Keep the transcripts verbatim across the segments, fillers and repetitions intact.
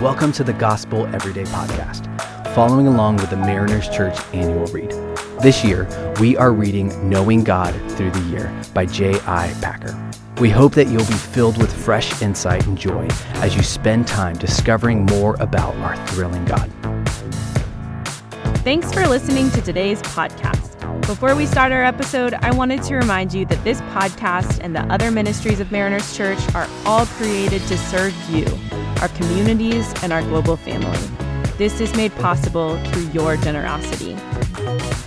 Welcome to the Gospel Everyday Podcast, following along with the Mariners Church annual read. This year, we are reading Knowing God Through the Year by J I. Packer. We hope that you'll be filled with fresh insight and joy as you spend time discovering more about our thrilling God. Thanks for listening to today's podcast. Before we start our episode, I wanted to remind you that this podcast and the other ministries of Mariners Church are all created to serve you, our communities, and our global family. This is made possible through your generosity.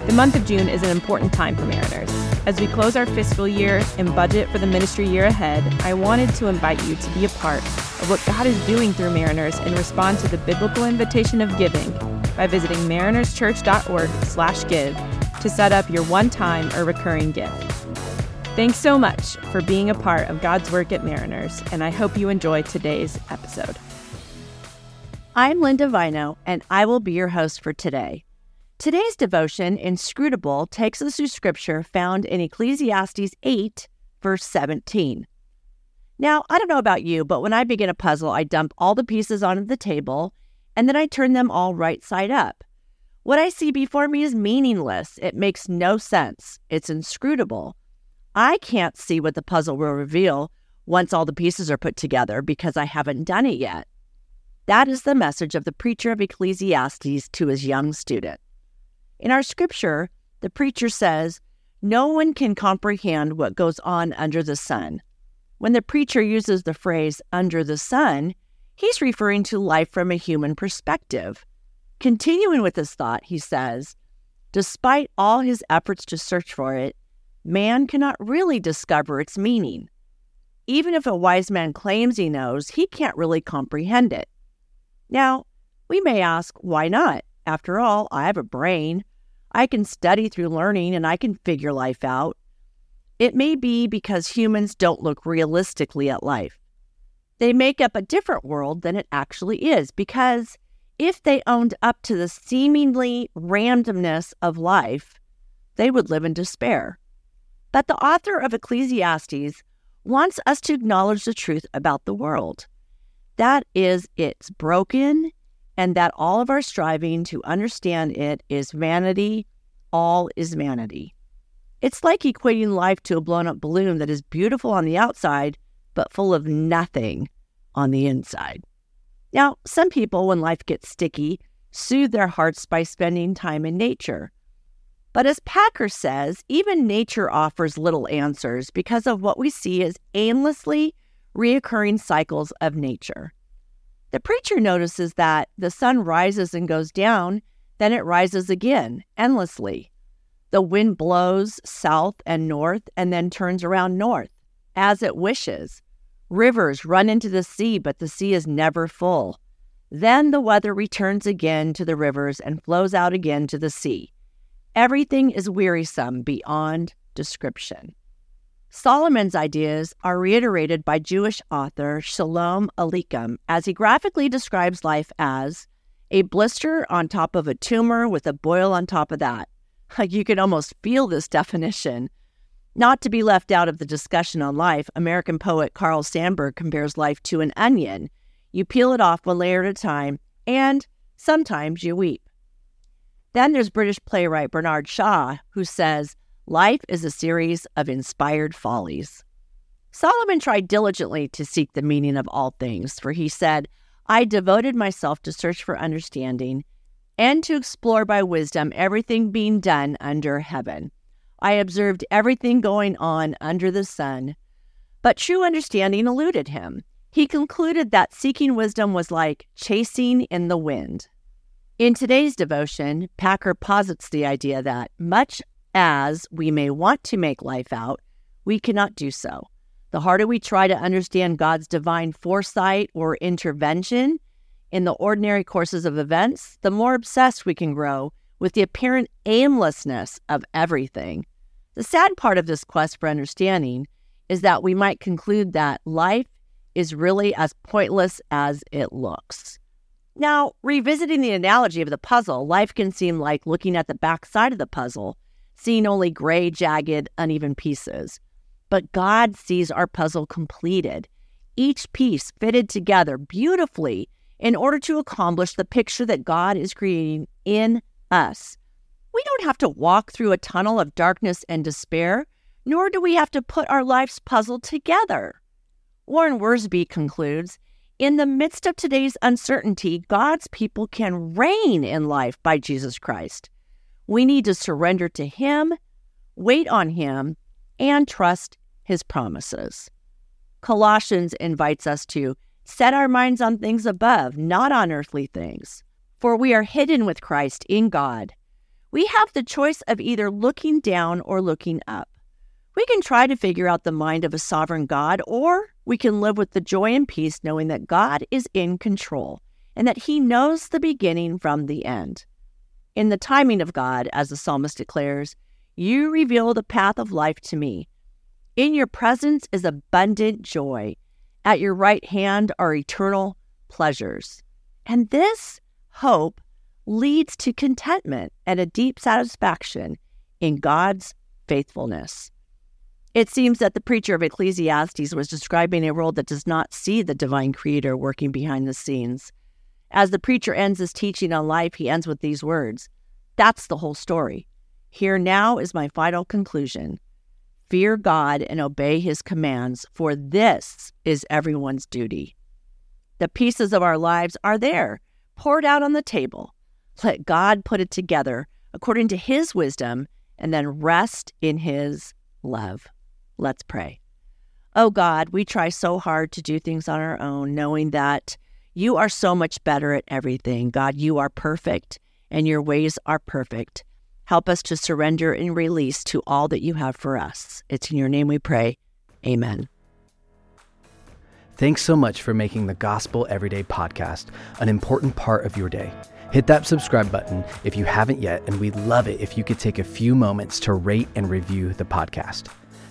The month of June is an important time for Mariners. As we close our fiscal year and budget for the ministry year ahead, I wanted to invite you to be a part of what God is doing through Mariners and respond to the biblical invitation of giving by visiting mariners church dot org slash give to set up your one-time or recurring gift. Thanks so much for being a part of God's work at Mariners, and I hope you enjoy today's episode. I'm Linda Vino, and I will be your host for today. Today's devotion, Inscrutable, takes us to scripture found in Ecclesiastes eight, verse seventeen. Now, I don't know about you, but when I begin a puzzle, I dump all the pieces onto the table, and then I turn them all right side up. What I see before me is meaningless. It makes no sense. It's inscrutable. I can't see what the puzzle will reveal once all the pieces are put together because I haven't done it yet. That is the message of the preacher of Ecclesiastes to his young student. In our scripture, the preacher says, "No one can comprehend what goes on under the sun." When the preacher uses the phrase "under the sun," he's referring to life from a human perspective. Continuing with his thought, he says, "Despite all his efforts to search for it, man cannot really discover its meaning. Even if a wise man claims he knows, he can't really comprehend it." Now, we may ask, why not? After all, I have a brain. I can study through learning and I can figure life out. It may be because humans don't look realistically at life. They make up a different world than it actually is, because if they owned up to the seemingly randomness of life, they would live in despair. But the author of Ecclesiastes wants us to acknowledge the truth about the world. That is, it's broken, and that all of our striving to understand it is vanity. All is vanity. It's like equating life to a blown-up balloon that is beautiful on the outside, but full of nothing on the inside. Now, some people, when life gets sticky, soothe their hearts by spending time in nature. But as Packer says, even nature offers little answers because of what we see as aimlessly reoccurring cycles of nature. The preacher notices that the sun rises and goes down, then it rises again, endlessly. The wind blows south and north and then turns around north, as it wishes. Rivers run into the sea, but the sea is never full. Then the weather returns again to the rivers and flows out again to the sea. Everything is wearisome beyond description. Solomon's ideas are reiterated by Jewish author Shalom Aleichem as he graphically describes life as a blister on top of a tumor with a boil on top of that. You can almost feel this definition. Not to be left out of the discussion on life, American poet Carl Sandburg compares life to an onion. You peel it off one layer at a time, and sometimes you weep. Then there's British playwright Bernard Shaw, who says, "Life is a series of inspired follies." Solomon tried diligently to seek the meaning of all things, for he said, "I devoted myself to search for understanding and to explore by wisdom everything being done under heaven. I observed everything going on under the sun, but true understanding eluded him." He concluded that seeking wisdom was like chasing in the wind. In today's devotion, Packer posits the idea that much as we may want to make life out, we cannot do so. The harder we try to understand God's divine foresight or intervention in the ordinary courses of events, the more obsessed we can grow with the apparent aimlessness of everything. The sad part of this quest for understanding is that we might conclude that life is really as pointless as it looks. Now, revisiting the analogy of the puzzle, life can seem like looking at the backside of the puzzle, seeing only gray, jagged, uneven pieces. But God sees our puzzle completed, each piece fitted together beautifully in order to accomplish the picture that God is creating in us. We don't have to walk through a tunnel of darkness and despair, nor do we have to put our life's puzzle together. Warren Wiersbe concludes, in the midst of today's uncertainty, God's people can reign in life by Jesus Christ. We need to surrender to Him, wait on Him, and trust His promises. Colossians invites us to set our minds on things above, not on earthly things. For we are hidden with Christ in God. We have the choice of either looking down or looking up. We can try to figure out the mind of a sovereign God, or we can live with the joy and peace knowing that God is in control and that He knows the beginning from the end. In the timing of God, as the psalmist declares, you reveal the path of life to me. In your presence is abundant joy. At your right hand are eternal pleasures. And this hope leads to contentment and a deep satisfaction in God's faithfulness. It seems that the preacher of Ecclesiastes was describing a world that does not see the divine creator working behind the scenes. As the preacher ends his teaching on life, he ends with these words, "That's the whole story. Here now is my final conclusion. Fear God and obey His commands, for this is everyone's duty." The pieces of our lives are there, poured out on the table. Let God put it together according to His wisdom and then rest in His love. Let's pray. Oh God, we try so hard to do things on our own, knowing that You are so much better at everything. God, You are perfect and Your ways are perfect. Help us to surrender and release to all that You have for us. It's in Your name we pray. Amen. Thanks so much for making the Gospel Everyday Podcast an important part of your day. Hit that subscribe button if you haven't yet, and we'd love it if you could take a few moments to rate and review the podcast.